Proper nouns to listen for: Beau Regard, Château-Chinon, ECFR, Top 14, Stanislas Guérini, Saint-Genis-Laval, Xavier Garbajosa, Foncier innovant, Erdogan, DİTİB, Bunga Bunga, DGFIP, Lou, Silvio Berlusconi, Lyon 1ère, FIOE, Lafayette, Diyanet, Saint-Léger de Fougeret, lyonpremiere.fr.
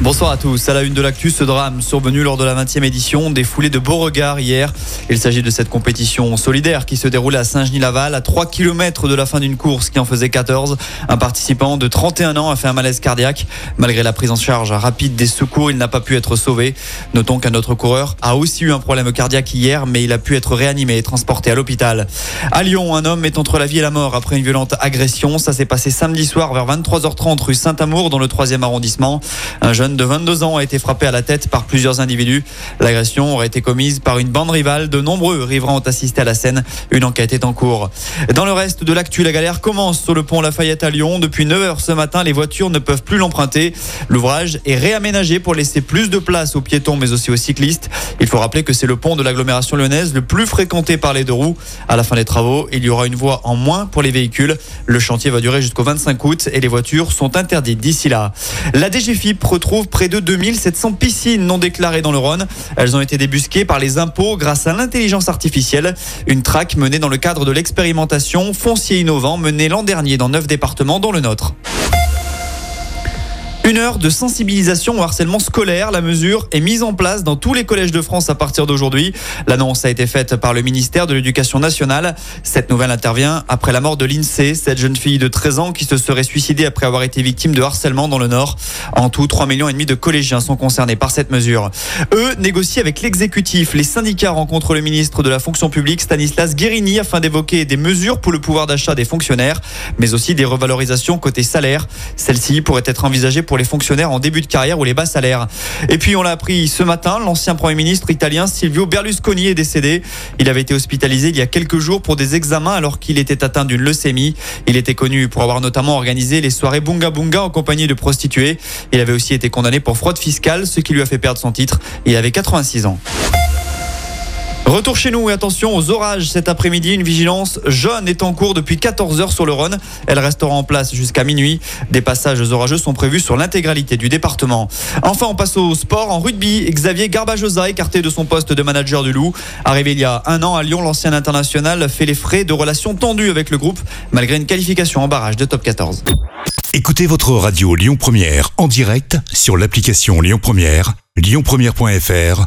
Bonsoir à tous. À la une de l'actu, ce drame survenu lors de la 20e édition des foulées de Beau Regard hier. Il s'agit de cette compétition solidaire qui se déroulait à Saint-Genis-Laval, à 3 km de la fin d'une course qui en faisait 14. Un participant de 31 ans a fait un malaise cardiaque. Malgré la prise en charge rapide des secours, il n'a pas pu être sauvé. Notons qu'un autre coureur a aussi eu un problème cardiaque hier, mais il a pu être réanimé et transporté à l'hôpital. À Lyon, un homme est entre la vie et la mort après une violente agression. Ça s'est passé samedi soir vers 23h30 rue Saint-Amour dans le 3e arrondissement. Un jeune de 22 ans a été frappé à la tête par plusieurs individus. L'agression aurait été commise par une bande rivale. De nombreux riverains ont assisté à la scène. Une enquête est en cours. Dans le reste de l'actu, la galère commence sur le pont Lafayette à Lyon. Depuis 9h ce matin, les voitures ne peuvent plus l'emprunter. L'ouvrage est réaménagé pour laisser plus de place aux piétons mais aussi aux cyclistes. Il faut rappeler que c'est le pont de l'agglomération lyonnaise le plus fréquenté par les deux roues. À la fin des travaux, il y aura une voie en moins pour les véhicules. Le chantier va durer jusqu'au 25 août et les voitures sont interdites d'ici là. La DGFIP retrouve près de 2700 piscines non déclarées dans le Rhône. Elles ont été débusquées par les impôts grâce à l'intelligence artificielle. Une traque menée dans le cadre de l'expérimentation Foncier innovant menée l'an dernier dans 9 départements dont le nôtre. Une heure de sensibilisation au harcèlement scolaire. La mesure est mise en place dans tous les collèges de France à partir d'aujourd'hui. L'annonce a été faite par le ministère de l'Éducation nationale. Cette nouvelle intervient après la mort de l'INSEE, cette jeune fille de 13 ans qui se serait suicidée après avoir été victime de harcèlement dans le Nord. En tout, 3,5 millions de collégiens sont concernés par cette mesure. Eux négocient avec l'exécutif. Les syndicats rencontrent le ministre de la fonction publique, Stanislas Guérini, afin d'évoquer des mesures pour le pouvoir d'achat des fonctionnaires, mais aussi des revalorisations côté salaire. Celles-ci pourraient être envisagées pour les fonctionnaires en début de carrière ou les bas salaires. Et puis on l'a appris ce matin, l'ancien Premier ministre italien Silvio Berlusconi est décédé. Il avait été hospitalisé il y a quelques jours pour des examens alors qu'il était atteint d'une leucémie. Il était connu pour avoir notamment organisé les soirées Bunga Bunga en compagnie de prostituées. Il avait aussi été condamné pour fraude fiscale, ce qui lui a fait perdre son titre. Il avait 86 ans. Retour chez nous et attention aux orages cet après-midi. Une vigilance jaune est en cours depuis 14h sur le Rhône. Elle restera en place jusqu'à minuit. Des passages orageux sont prévus sur l'intégralité du département. Enfin, on passe au sport. En rugby, Xavier Garbajosa, écarté de son poste de manager du Lou. Arrivé il y a un an à Lyon, l'ancien international fait les frais de relations tendues avec le groupe, malgré une qualification en barrage de Top 14. Écoutez votre radio Lyon 1ère en direct sur l'application Lyon 1ère, lyonpremiere.fr.